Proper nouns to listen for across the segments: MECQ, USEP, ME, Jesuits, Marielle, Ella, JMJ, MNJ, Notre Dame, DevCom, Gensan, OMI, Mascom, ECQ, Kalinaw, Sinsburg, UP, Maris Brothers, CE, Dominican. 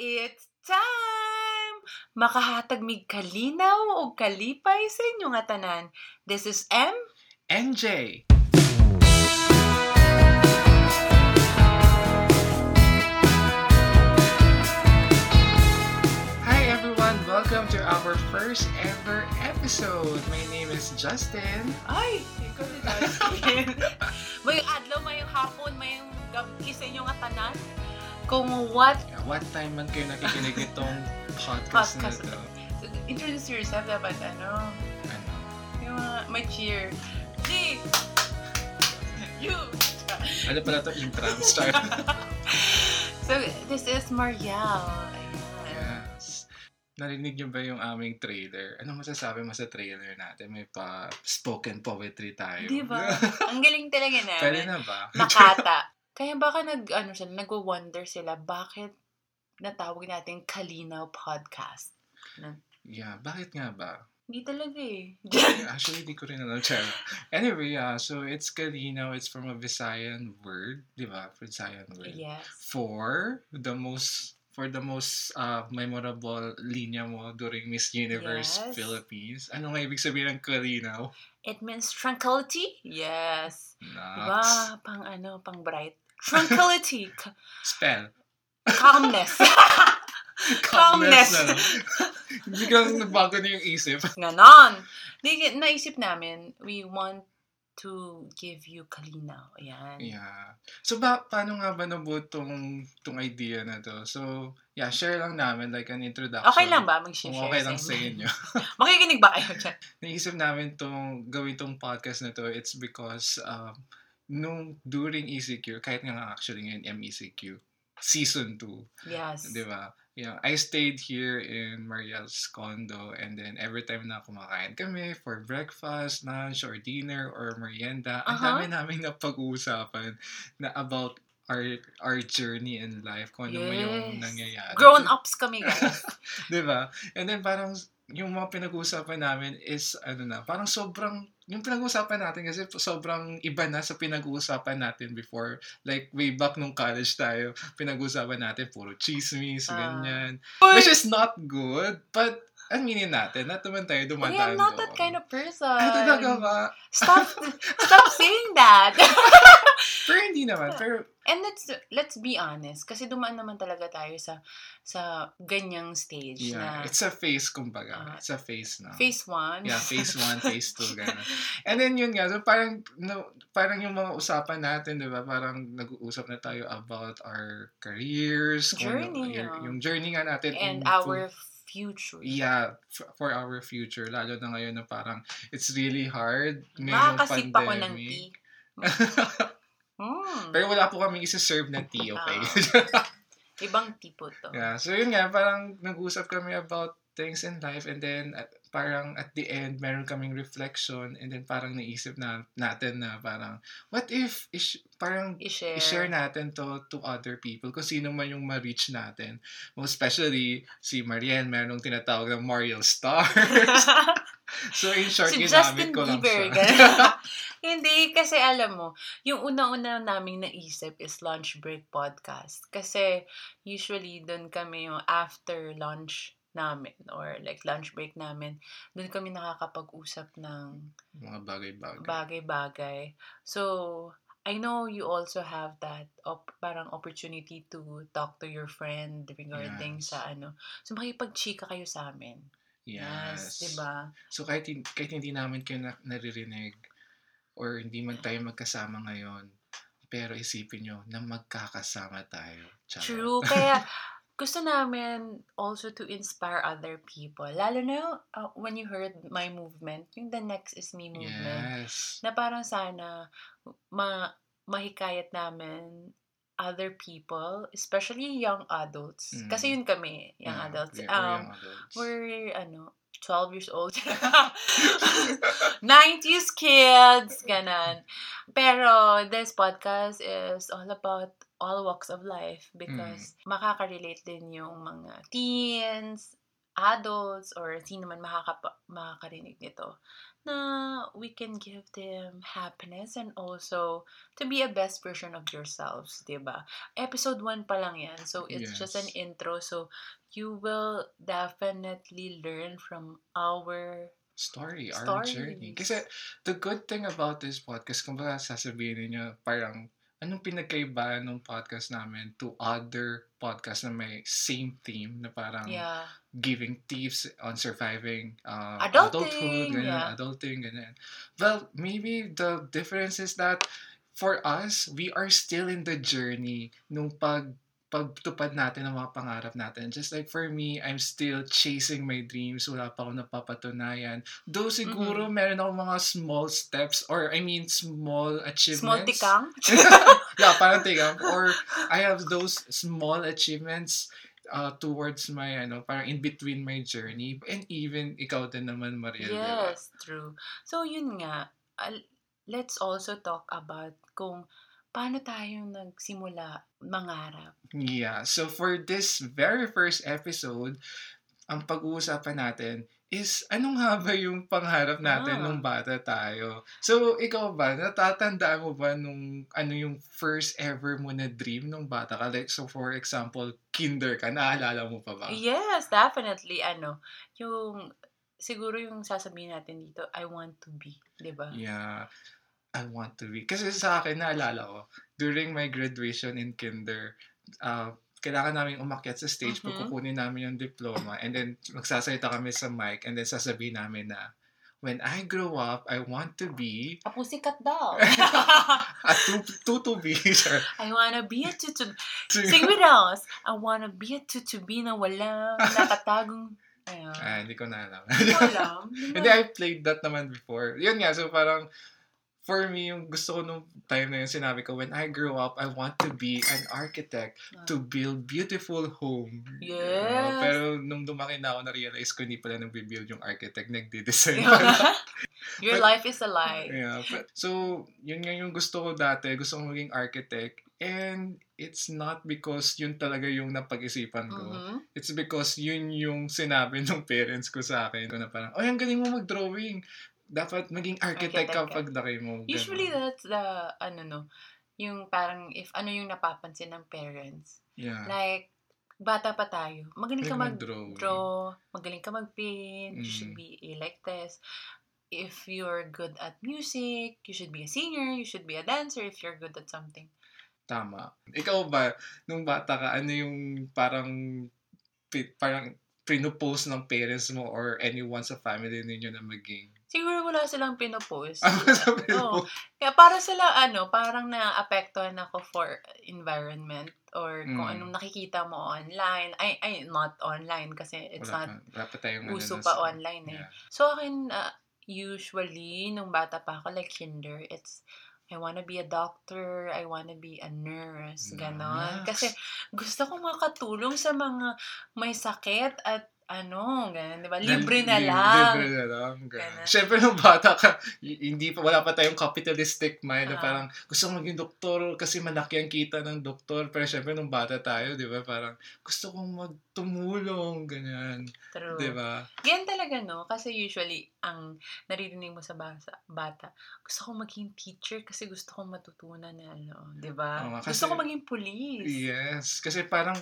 It's time! Makahatag mig kalinaw o kalipay sa inyong atanan. This is MNJ. Hi everyone! Welcome to our first ever episode. My name is Justin. Ay! Ikaw ni Justin. May adlaw, may hapon, may gabi sa inyong atanan. Kung what time man kayo nakikinig itong podcast na ito. So, introduce yourself dapat, ano? Yung may cheer. G! You! Ano pala ito? Intram style. So, this is Marielle. Yes. Narinig niyo ba yung aming trailer? Anong masasabi mo sa trailer natin? May pa-spoken poetry tayo. Di ba? Ang galing talaga namin. Pwede na ba? Makata. Kaya baka nagwo-wonder sila bakit natawag natin Kalinaw Podcast. No? Yeah, bakit nga ba? Hindi talaga eh. Actually, hindi ko rin alam. Anyway, so it's Kalinaw. It's from a Visayan word, di ba? Visayan word. Yes. For the most memorable linya mo during Miss Universe Philippines. Ano nga ibig sabihin ng Kalinaw? It means tranquility. Yes. Nuts. Diba? Pang bright. Tranquility. Spell. Calmness. Calmness. Hindi kang nagbago na yung isip. Ganon. Naisip namin, we want to give you kalinaw. Ayan. Yeah. So, paano nga ba nabuo tong idea na to? So, yeah, share lang namin, like an introduction. Okay lang ba? Mag-share okay lang sa inyo. Makikinig ba kayo dyan? Naisip namin gawin tong podcast na to. It's because, during ECQ, kahit nga actually ngayon, MECQ, Season 2. Yes. Di ba? Yeah, I stayed here in Marielle's condo and then every time na kumakain kami for breakfast, lunch, or dinner, or merienda, ang dami namin na pag-uusapan na about our journey in life, kung ano yung nangyayari. Grown-ups kami, guys. Di ba? And then parang yung mga pinag-uusapan namin is, parang sobrang, yung pinag-uusapan natin kasi sobrang iba na sa pinag-uusapan natin before. Like, way back nung college tayo, pinag-uusapan natin, puro chismis, ganyan. Which is not good, but, aminin natin, not naman tayo dumadaan doon. I am not that kind of person. Ay, talaga ba? Stop saying that. Pero hindi naman, pero... And let's be honest, kasi dumaan naman talaga tayo sa ganyang stage na... It's a phase, kumbaga. It's a phase na. Phase 1. Yeah, phase 1, phase 2, gano'n. And then yun nga, so parang yung mga usapan natin, di ba? Parang nag-uusap na tayo about our careers. Journey. Yung journey nga natin. And our future. Yeah, for our future. Lalo na ngayon na parang it's really hard. Makakasip ako ng tea. Pero wala po kaming isa-serve ng tea, okay? Ibang tipo to. Yeah, so yun nga, parang nag-usap kami about things in life and then parang at the end, meron kaming reflection and then parang naisip natin na parang, what if parang i-share natin to other people kung sino man yung ma-reach natin. Most especially, si Marianne, merong tinatawag ng Mariel Stars. So, in short, si ginamit ko lang siya. Hindi, kasi alam mo, yung una-una naming naisip is lunch break podcast. Kasi, usually, dun kami yung after lunch namin or like lunch break namin, dun kami nakakapag-usap ng mga bagay-bagay. So, I know you also have that parang opportunity to talk to your friend regarding sa ano. So, makipag-chika kayo sa amin. Yes. Diba? So, kahit hindi namin kayo naririnig or hindi man tayo magkasama ngayon, pero isipin nyo na magkakasama tayo. Charo. True. Kaya, gusto namin also to inspire other people. Lalo na when you heard my movement, yung The Next Is Me movement, na parang sana mahikayat namin other people, especially young adults. Kasi yun kami, young adults. We're 12 years old. 90s kids, ganon. Pero this podcast is all about all walks of life because makaka-relate din yung mga teens, adults, or sino man makakarinig nito we can give them happiness and also to be a best version of yourselves, diba? Episode 1 pa lang yan, so it's just an intro. So you will definitely learn from our story, our journey. Kasi the good thing about this podcast, kung baka sasabihin niyo parang anong pinagkaiba ng podcast namin to other podcasts na may same theme na parang giving tips on surviving adulthood, adulting, ganyan. Well, maybe the difference is that for us, we are still in the journey nung pagtupad natin ang mga pangarap natin. Just like for me, I'm still chasing my dreams. Wala pa akong napapatunayan. Though siguro, meron akong mga small steps or small achievements. Small tikang? Parang tikang. Or I have those small achievements towards my, parang in between my journey. And even ikaw din naman, Mariel. Yes, true. So yun nga, let's also talk about kung paano tayo nagsimula mangarap? Yeah. So, for this very first episode, ang pag-uusapan natin is anong nga ba yung pangarap natin nung bata tayo? So, ikaw ba? Natatandaan mo ba nung ano yung first ever mo na dream nung bata ka? Like, so, for example, kinder ka. Naalala mo pa ba? Yes, definitely. Siguro yung sasabihin natin dito, I want to be. Diba? Yeah. I want to be. Kasi sa akin, naalala ko, during my graduation in kinder, kailangan namin umakyat sa stage, pagkukunin namin yung diploma, and then magsasalita kami sa mic, and then sasabihin namin na, when I grow up, I want to be... Apo sikat daw. A tutubi. I wanna be a tutubi. Sing with us. I wanna be a tutubi na walang nakatagong... Hindi ko na alam. Hindi ko alam. Hindi, I played that naman before. Yun nga, so parang... For me, yung gusto ko nung time na yun, sinabi ko, when I grow up, I want to be an architect to build beautiful home. Yes! Pero nung dumaki na ako, na-realize ko hindi pala nagbibuild yung architect, nagdi-design pala. Your life is a lie. Yeah. But, so, yun nga yung gusto ko dati. Gusto ko maging architect. And it's not because yun talaga yung napag-isipan ko. Mm-hmm. It's because yun yung sinabi ng parents ko sa akin. Na parang, oh, ang galing mo mag-drawing. Dapat maging architect ka pag laki mo. Ganun. Usually, that's the, yung parang, if ano yung napapansin ng parents. Yeah. Like, bata pa tayo. Magaling ka mag-draw. Magaling ka mag-paint. You should be a like this. If you're good at music, you should be a singer. You should be a dancer if you're good at something. Tama. Ikaw ba, nung bata ka, ano yung parang pinupose ng parents mo or anyone sa family ninyo na maging? Siguro wala silang pinopost. Oo. Kaya para sila, parang naapektuhan ako for environment or kung anong nakikita mo online. Ay, not online kasi it's uso pa online eh. Yeah. So, akin, usually, nung bata pa ako, like kinder, it's, I wanna be a doctor, I wanna be a nurse, ganon. Kasi gusto ko makatulong sa mga may sakit at ganun, diba? Libre na lang. Ganun. Siyempre, nung bata ka, wala pa tayong capitalistic mind na parang, gusto kong maging doktor kasi malaki ang kita ng doktor. Pero siyempre, nung bata tayo, diba? Parang, gusto kong magtumulong, ganyan. True. Diba? Ganyan talaga, no? Kasi usually, ang naririnig mo sa bata, gusto kong maging teacher kasi gusto kong matutunan na, diba? Kasi, gusto kong maging police. Yes. Kasi parang,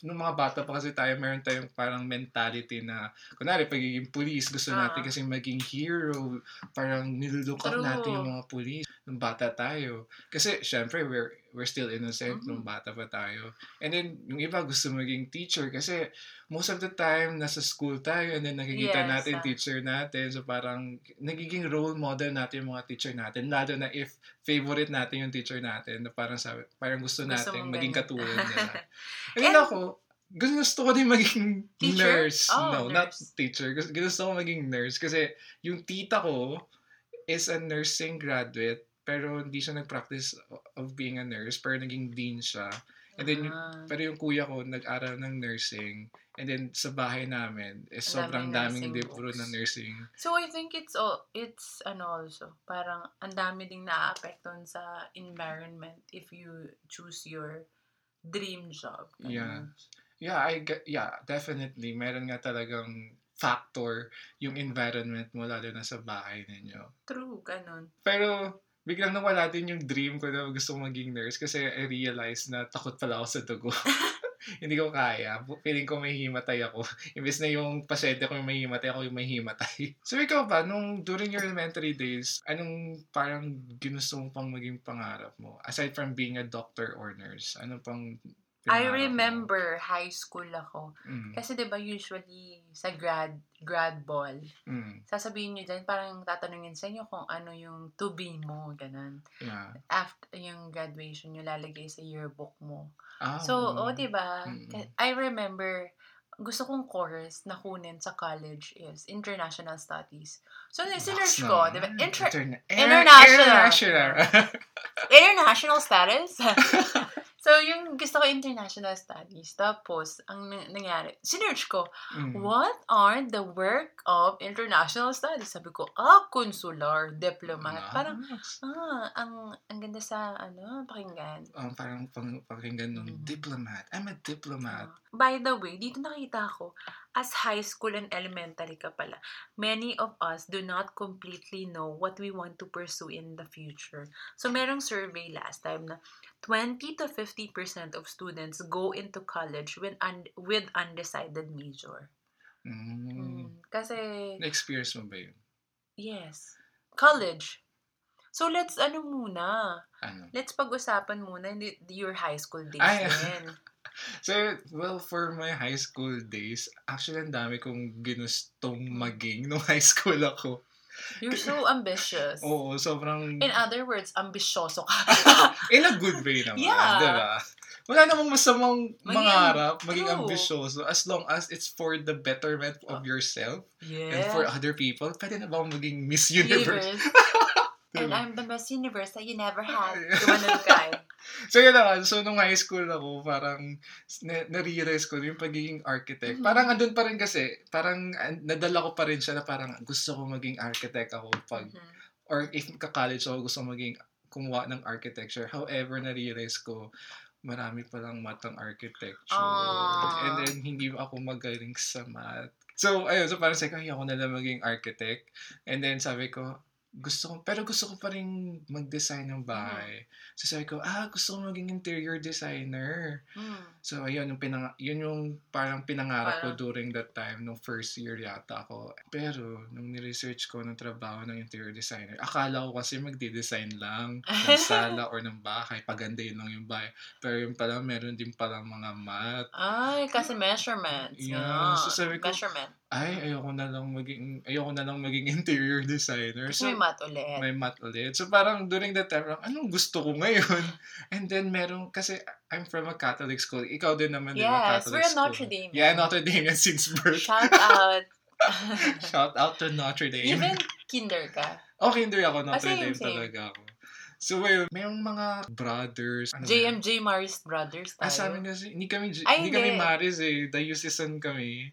nung mga bata pa kasi tayo, meron tayong parang mentality na, kunwari, pagiging police, gusto natin kasi maging hero, parang nilulook up natin yung mga police nung bata tayo. Kasi, syempre, we're still innocent nung bata pa tayo. And then, yung iba gusto maging teacher kasi most of the time, nasa school tayo and then nakikita natin teacher natin. So, parang nagiging role model natin yung mga teacher natin. Lalo na if favorite natin yung teacher natin na parang gusto natin maging katulad nila. And ako, gusto ko din maging teacher? Nurse. Oh, no, nurse. Not teacher. Gusto ko maging nurse kasi yung tita ko is a nursing graduate pero hindi siya nag-practice of being a nurse pero naging dean siya. And then, pero yung kuya ko nag-aral ng nursing and then sa bahay namin is sobrang daming libro na nursing. So I think it's also parang ang dami ding naaapektuhan sa environment if you choose your dream job. Yeah. Yeah, definitely. Meron nga talagang factor yung environment mo, lalo na sa bahay ninyo. True, ganun. Pero biglang nawala din yung dream ko na gusto kong maging nurse kasi I realized na takot pala ako sa dugo. Hindi ko kaya. Feeling ko may himatay ako. Imbes na yung pasyente ko yung may himatay, ako yung may himatay. So ikaw ba, nung during your elementary days, anong parang ginusto mong pang maging pangarap mo? Aside from being a doctor or nurse, ano pang... I remember high school ako. Mm. Kasi diba usually sa grad ball, sasabihin nyo dyan, parang tatanungin sa inyo kung ano yung to be mo, ganun. Yeah. After yung graduation, yung lalagay sa yearbook mo. Oh. So, diba? Mm. I remember, gusto kong course na kunin sa college is international studies. So, sinerch ko, diba? International. International status? So, yung gusto ko, international studies. Tapos, ang nangyari, sinerch ko, what are the work of international studies? Sabi ko, consular, diplomat. Parang, ang ganda sa, pakinggan. Parang pakinggan ng diplomat. I'm a diplomat. By the way, dito nakita ko, as high school and elementary ka pala, many of us do not completely know what we want to pursue in the future. So, merong survey last time na 20 to 50% of students go into college with undecided major. Kasi... Na-experience mo ba yun? Yes. College. So, let's let's pag-usapan muna your high school days din. So, well, for my high school days, actually, ang dami kong ginustong maging nung high school ako. You're so ambitious. Oo, sobrang... In other words, ambisyoso ka. In a good way naman, yeah. Diba? Wala namang masamang mangarap, maging ambisyoso, as long as it's for the betterment of yourself and for other people. Pwede na ba maging Miss Universe? And I'm the Miss Universe that you never had. Dumanong kayo. So, yun naman. So, nung high school ako, parang na-realize ko yung pagiging architect. Parang andun pa rin kasi, parang nadala ko pa rin siya na parang gusto ko maging architect ako or if ka-college ako, gusto maging kumuha ng architecture. However, na-realize ko, marami palang matang architecture. Aww. And then, hindi ako magaling sa math. So, ayun. So, parang sabi ko, ako nalang maging architect. And then, sabi ko, gusto ko pa rin mag-design ng bahay. So, sabi ko, gusto ko maging interior designer. So, ayun, yun yung parang pinangarap ko during that time, nung first year yata ako. Pero, nung niresearch ko ng trabaho ng interior designer, akala ko kasi magde-design lang ng sala or ng bahay, pagandahin lang yung bahay. Pero yun pala, meron din palang mga math. Ay, kasi measurements. Yeah. So, sabi ko, ayoko na lang maging interior designer. So, may math ulit. So, parang during that time, anong gusto ko ngayon? And then, kasi I'm from a Catholic school. Ikaw din naman din a Catholic school. Yes, we're Notre Dame. Yeah, Notre Dame at Sinsburg. Shout out. Shout out to Notre Dame. Even kinder ka. Oh, kinder ako. Notre Dame talaga ako. So, may mga brothers. JMJ, Maris Brothers tayo. Sa amin kasi, hindi kami Maris eh. Diocesan kami.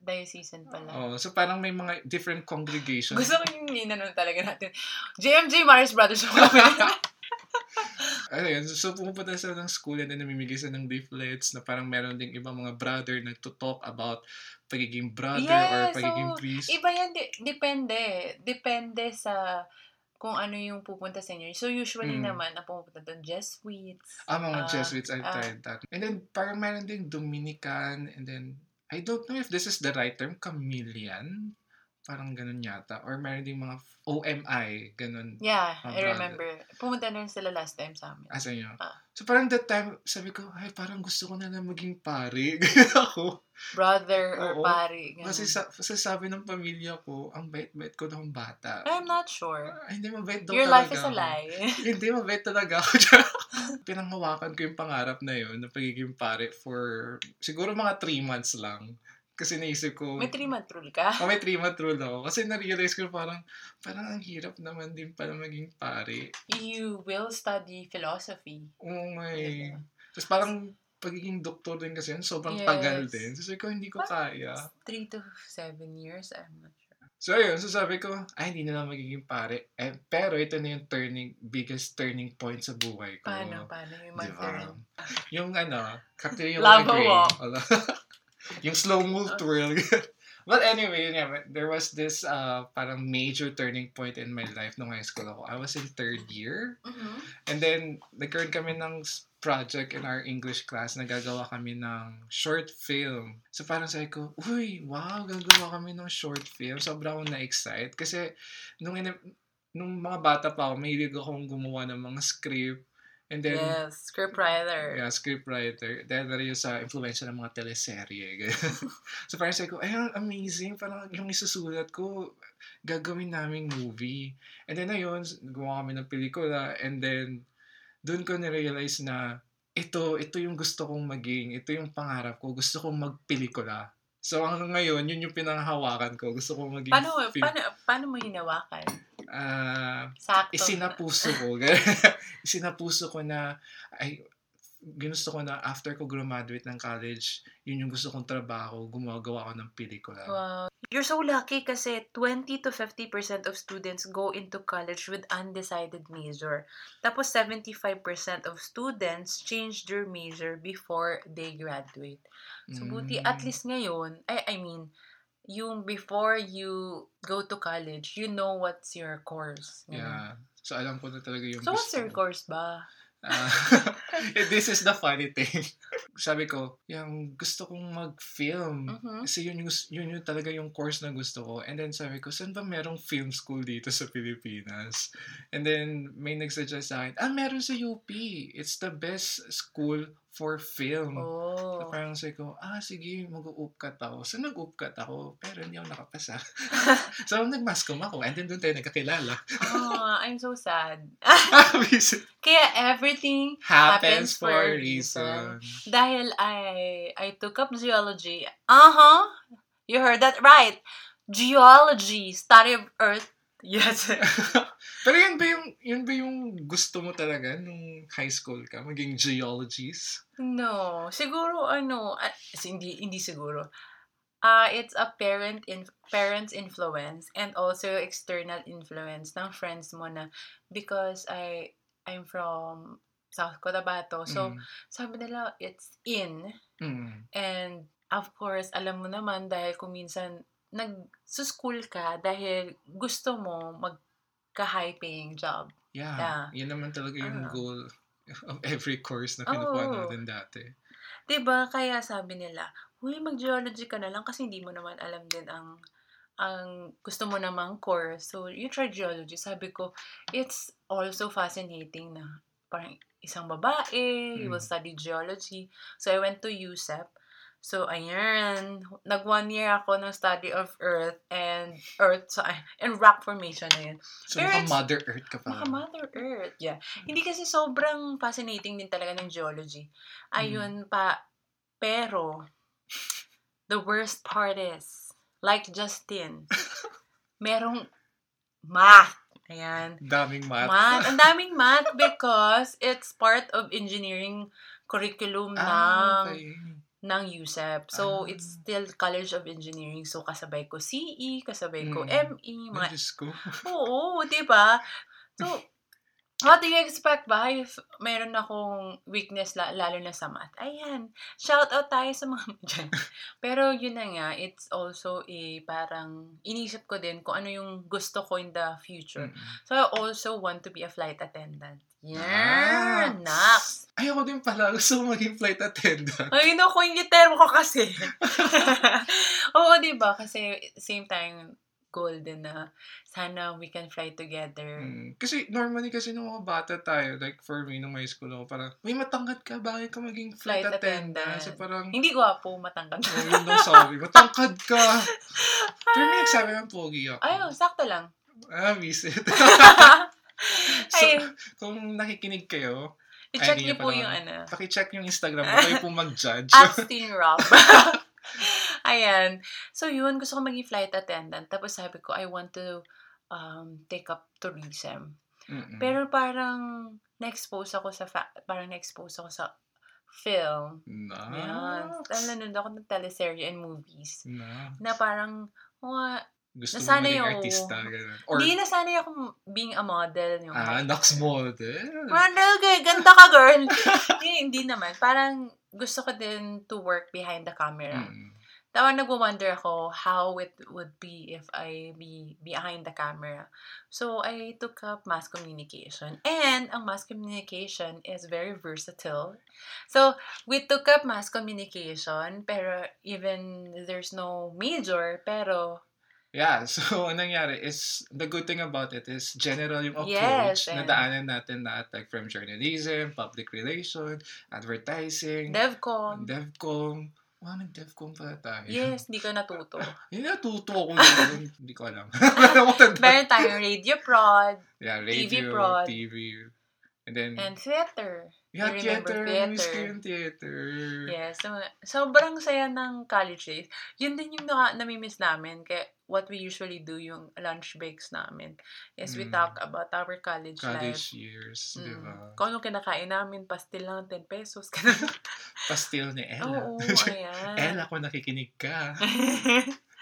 Diocesan pala. Oh, so parang may mga different congregations. Gusto ko yung ninanong talaga natin. JMJ, Maris Brothers. Ayun, so pumunta sila ng school and then namimigay sila ng leaflets na parang meron ding ibang mga brother nagtutalk about pagiging brother or pagiging priest. Iba yan, depende. Depende sa kung ano yung pupunta sa inyo. So, usually naman, ang pupunta doon, Jesuits. Mga Jesuits, I've tried that. And then, parang meron ding Dominican and then I don't know if this is the right term, chameleon. Parang ganun yata. Or meron din mga OMI, ganun. Yeah, I remember. Pumunta na rin sila last time sa amin. Asa nyo? So parang that time, sabi ko, parang gusto ko na lang maging pare. Ganun ako. Brother or pare. Ganun. Kasi sabi ng pamilya ko, ang bait-bait ko ng bata. I'm not sure. Hindi, mabait daw talaga. Your life is a lie. Hindi, mabait talaga ako. Pinanghawakan ko yung pangarap na yun, na pagiging pare for siguro mga 3 months lang. Kasi naisip ko... May 3-month rule ka? May 3-month rule ako. Kasi na-realize ko parang ang hirap naman din para maging pare. You will study philosophy. Oh my... Tapos parang pagiging doktor din kasi yun, sobrang tagal din. So, sabi ko, hindi ko kaya. 3 to 7 years, I'm not sure. So, ayun. So, sabi ko, hindi na lang magiging pare. Pero ito na yung biggest turning point sa buhay ko. Paano? Yung mag-turn? Yung Lava walk. Yung slow move twirl. But anyway, there was this parang major turning point in my life nung high school ako. I was in third year. Mm-hmm. And then, nagkaroon kami ng project in our English class. Nagagawa kami ng short film. So parang sabi ko, uy, wow, gagawa kami ng short film. Sobra akong na-excite. Kasi nung mga bata pa ako, mahilig akong gumawa ng mga script. And then, yes, scriptwriter. Yeah, scriptwriter. Dahil na rin sa influensya ng mga teleserye. So parang sabi ko, ayun, amazing. Parang yung isusulat ko, gagawin naming movie. And then ayun, gumawa kami ng pelikula. And then, doon ko na-realize na ito yung gusto kong maging. Ito yung pangarap ko. Gusto kong magpelikula. So hanggang ngayon, yun yung pinanghawakan ko. Gusto kong maging Paano mo hinawakan? Isinapuso ko na ginusto ko na after ko graduate ng college, yun yung gusto kong trabaho, gumagawa ako ng pelikula. Wow. You're so lucky kasi 20 to 50% of students go into college with undecided major. Tapos 75% of students change their major before they graduate. So buti at least ngayon, I mean, yung before you go to college, you know what's your course. You know? Yeah. So, alam ko na talaga yung gusto. So, what's your course ba? This is the funny thing. Sabi ko, yung gusto kong mag-film. Uh-huh. Kasi yun yung talaga yung course na gusto ko. And then sabi ko, saan ba merong film school dito sa Pilipinas? And then, may nagsuggest sa akin, meron sa UP. It's the best school for film. Oh. So, parang sabi ko, sige, mag-upcut ako. So, nag-upcut ako, pero hindi ako nakapasa. So, nag-mascom ako, and then doon tayo nagkakilala. I'm so sad. Kaya everything happens for a reason. Dahil I took up geology. Uh-huh. You heard that right. Geology, study of earth. Yes. Pero yun ba yung gusto mo talaga nung high school ka? Maging geologist? No. Siguro, hindi siguro. It's a parents' influence and also external influence ng friends mo na because I'm from South Cotabato. So, sabi nila, it's in. And, of course, alam mo naman dahil kung minsan nag-school ka dahil gusto mo magka-high-paying job. Yeah. Yun naman talaga yung goal of every course na kinukuha natin dati. Diba? Kaya sabi nila, huy, mag-geology ka na lang kasi hindi mo naman alam din ang gusto mo namang course. So, you try geology. Sabi ko, it's also fascinating na parang isang babae, he will study geology. So, I went to USEP. So, ayan, nag-1 year ako ng study of earth and rock formation na yun. So, maka-mother earth ka pa. Maka-mother earth, yeah. Hindi kasi sobrang fascinating din talaga ng geology. Ayun pa, pero, the worst part is, like Justin, merong math. Ayan. Daming math. Ang daming math because it's part of engineering curriculum ng USEP. So, it's still College of Engineering. So, kasabay ko CE, kasabay ko ME. Diyos ko. Oo, diba? So, what do you expect ba if meron akong weakness lalo na sa math? Ayan. Shout out tayo sa mga dyan. Pero, yun na nga, it's also parang inisip ko din kung ano yung gusto ko in the future. So, I also want to be a flight attendant. Yeah, Naps. Ayoko din pala. Gusto ko maging flight attendant. Ay, naku, yung term ko kasi. Oo, diba? Kasi same time, goal din na sana we can fly together. Kasi normally kasi nung mga bata tayo, like for me, nung high school ako, parang, may matangkad ka, bakit ka maging flight attendant? So parang, hindi gwapo, matangkad. Oh, yun daw sabi, matangkad ka. Pero may nagsabi ng pogi ako. Ayun, sakto lang. Visit. So, kung nakikinig kayo, i-check niyo po yung paki-check yung Instagram ko, kayo po mag-judge. Austin Rob. Ayan. So, yun, gusto ko maging flight attendant. Tapos sabi ko, I want to take up tourism. Pero parang na-expose ako sa film. Nah. Ayan. Nanonood ako ng teleserye and movies. Nah. Na parang, gusto mo maging artista? Hindi, nasanay ako being a model. Yung next model? Model, ganda ka, girl! Hindi naman. Parang gusto ko din to work behind the camera. Now, nagwo-wonder ako how it would be if I be behind the camera. So, I took up mass communication. And ang mass communication is very versatile. So, we took up mass communication, pero even there's no major, pero... Yeah, so anong nangyari is, the good thing about it is general yung approach na daanan natin lahat, like from journalism, public relations, advertising, DevCom. Wow, nag-DevCom pala tayo. Yes, hindi ka natuto. Hindi natuto ako. Hindi ko alam. Meron tayong radio prod, TV prod, and then... And theater. Yeah, theater. Miskin theater. Yes, so, sobrang saya ng college days. Yun din yung namimiss namin. Kaya what we usually do yung lunch breaks namin. Yes, we talk about our college life. College years, di ba? Kung ano kinakain namin, pastil lang, 10 pesos. Pastil ni Ella. Oo, ayan. Ella, kung nakikinig ka.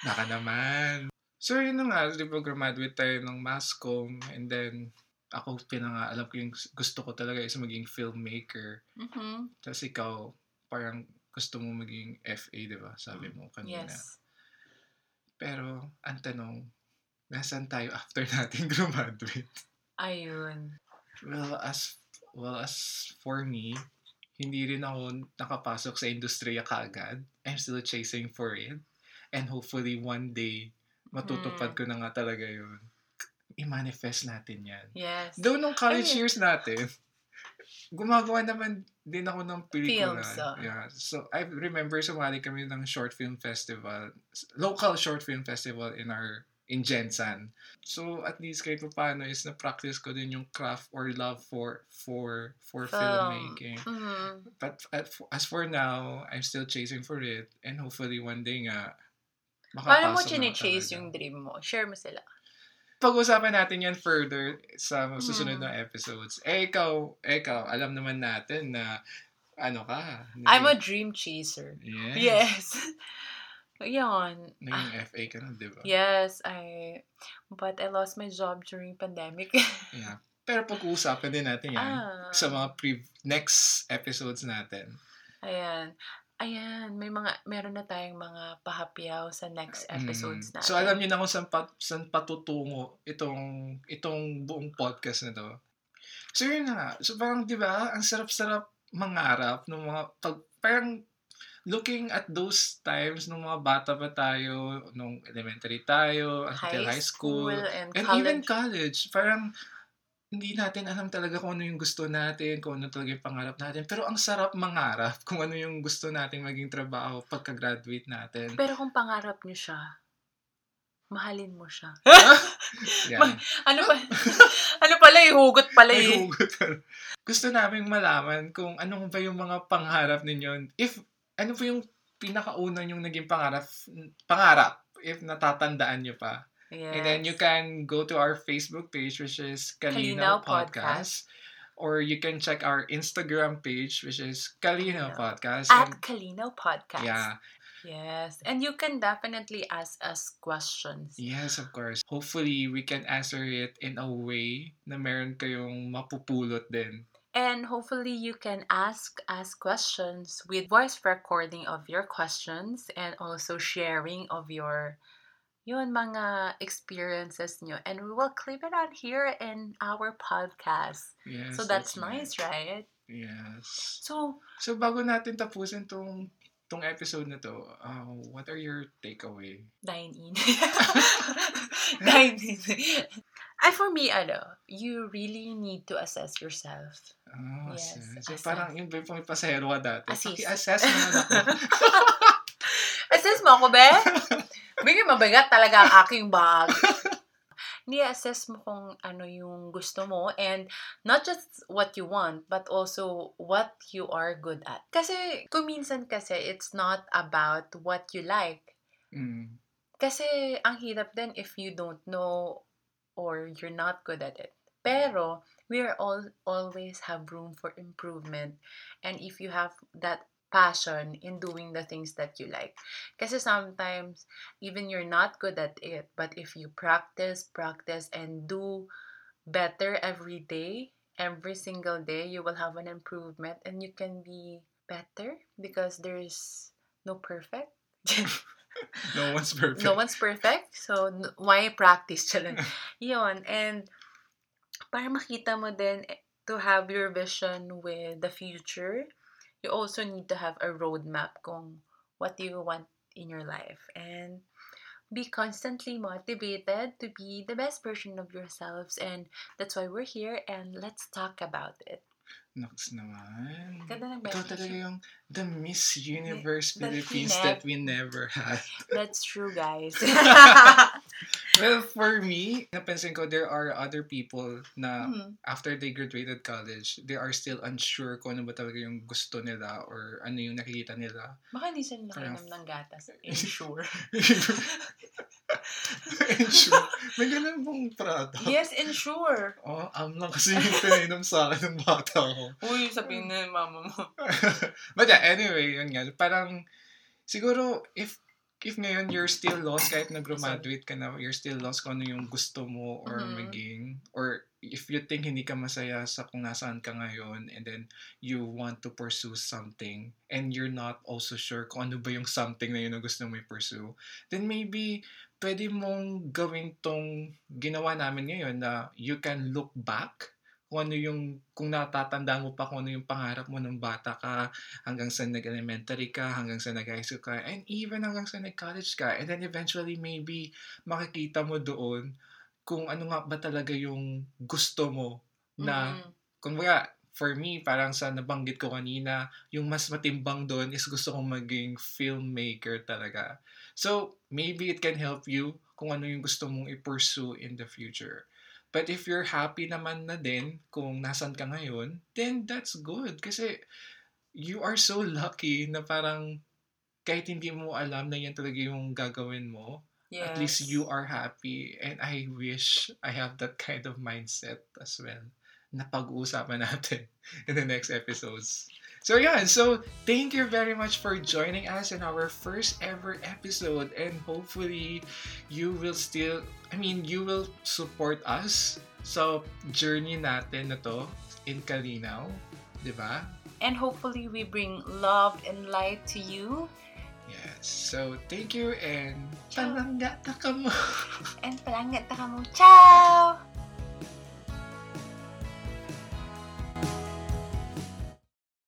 Baka naman. So, yun nga, di ba, graduate tayo ng MASCOM, and then, ako alam ko yung gusto ko talaga is maging filmmaker. Mm-hmm. Tapos ikaw, parang gusto mo maging FA, di ba? Sabi mo kanina. Yes. Pero, ang tanong, nasaan tayo after natin graduate? Ayun. Well, as for me, hindi rin ako nakapasok sa industriya kaagad. I'm still chasing for it. And hopefully, one day, matutupad ko na nga talaga yun. I-manifest natin yan. Yes. Though, nung college years natin, gumagawa naman din ako ng pelikula. Films, so. Yeah. So, I remember sumali kami ng short film festival, local short film festival in Gensan. So, at least kahit paano is na-practice ko din yung craft or love for filmmaking. Mm-hmm. But as for now, I'm still chasing for it. And hopefully, one day nga, makapasok. Paano mo chase yung dream mo? Share mo sila. Pag-usapan natin yan further sa susunod na episodes. Eh, ikaw, alam naman natin na ano ka. I'm a dream chaser. Yes. Yun. Naging FA ka na, di ba? Yes, but I lost my job during pandemic. Yeah. Pero pag-usapan din natin yan sa mga next episodes natin. Ayan, meron na tayong mga pahapyaw sa next episodes natin. So, alam niyo na kung saan patutungo itong buong podcast na to. So, yun na. So, parang, di ba, ang sarap-sarap mangarap ng mga, parang looking at those times nung mga bata pa tayo, nung elementary tayo, until high school and even college. Parang, hindi natin alam talaga kung ano yung gusto natin, kung ano talaga yung pangarap natin. Pero ang sarap mangarap kung ano yung gusto natin maging trabaho pagka-graduate natin. Pero kung pangarap nyo siya, mahalin mo siya. Yeah. Ihugot pala. Gusto namin malaman kung anong ba yung mga pangarap ninyo. If, ano ba yung pinakauna yung naging pangarap, if natatandaan nyo pa. Yes. And then you can go to our Facebook page, which is Kalinaw Podcast. Or you can check our Instagram page, which is Kalinaw Podcast. At Kalinaw Podcast. Yeah. Yes. And you can definitely ask us questions. Yes, of course. Hopefully, we can answer it in a way na meron kayong mapupulot din. And hopefully, you can ask us questions with voice recording of your questions and also sharing of your yun, mga experiences nyo. And we will clip it out here in our podcast. Yes, so, that's nice, right? Yes. So, bago natin tapusin tong episode na to, what are your takeaway? Dine in. And for me, you really need to assess yourself. Oh, yes. So, parang yung pasero ka dati. Assess mo na ako. Assess mo ako, be? Bigyan mabigat talaga ang aking bag. Ni-assess mo kung ano yung gusto mo and not just what you want but also what you are good at. Kasi kuminsan kasi it's not about what you like. Mm. Kasi ang hirap din if you don't know or you're not good at it. Pero we are always have room for improvement and if you have that passion in doing the things that you like. Kasi sometimes, even you're not good at it, but if you practice, and do better every day, every single day, you will have an improvement and you can be better because there is no perfect. No one's perfect. No one's perfect. So, why practice? Yun. And, para makita mo din, to have your vision with the future, you also need to have a roadmap kung what you want in your life. And, be constantly motivated to be the best version of yourselves. And that's why we're here. And let's talk about it. Nox naman. Ikaw talaga yung the Miss Universe Philippines that we never had. That's true, guys. Well, for me, napansin ko, there are other people na after they graduated college, they are still unsure kung ano ba talaga yung gusto nila or ano yung nakikita nila. Baka hindi sila nakainom ng gatas. Insure. Insure. May ganun pong product. Yes, insure. Oh, lang kasi yung pinainom sa akin ng bata ko. Uy, sabihin na yung mama mo. But yeah, anyway, yun nga. Parang, siguro, if ngayon you're still lost, kahit nag-graduate ka na, you're still lost kung ano yung gusto mo or maging, or if you think hindi ka masaya sa kung nasaan ka ngayon, and then you want to pursue something, and you're not also sure kung ano ba yung something na yun na gusto mo i-pursue, then maybe, pwede mong gawin tong ginawa namin ngayon na you can look back kung natatandaan mo pa kung ano yung pangarap mo nung bata ka, hanggang sa nag-elementary ka, hanggang sa nag-high school ka, and even hanggang sa nag-college ka. And then eventually, maybe, makikita mo doon kung ano nga ba talaga yung gusto mo na, kumbaga, for me, parang sa nabanggit ko kanina, yung mas matimbang doon is gusto kong maging filmmaker talaga. So, maybe it can help you kung ano yung gusto mong i-pursue in the future. But if you're happy naman na din kung nasan ka ngayon, then that's good. Kasi you are so lucky na parang kahit hindi mo alam na yan talaga yung gagawin mo, yes, at least you are happy. And I wish I have that kind of mindset as well na pag-uusapan natin in the next episodes. So yeah, so thank you very much for joining us in our first ever episode, and hopefully you will support us sa journey natin na to in Kalinaw, di ba? And hopefully we bring love and light to you. Yes, so thank you and palangga ta ka mo. Ciao!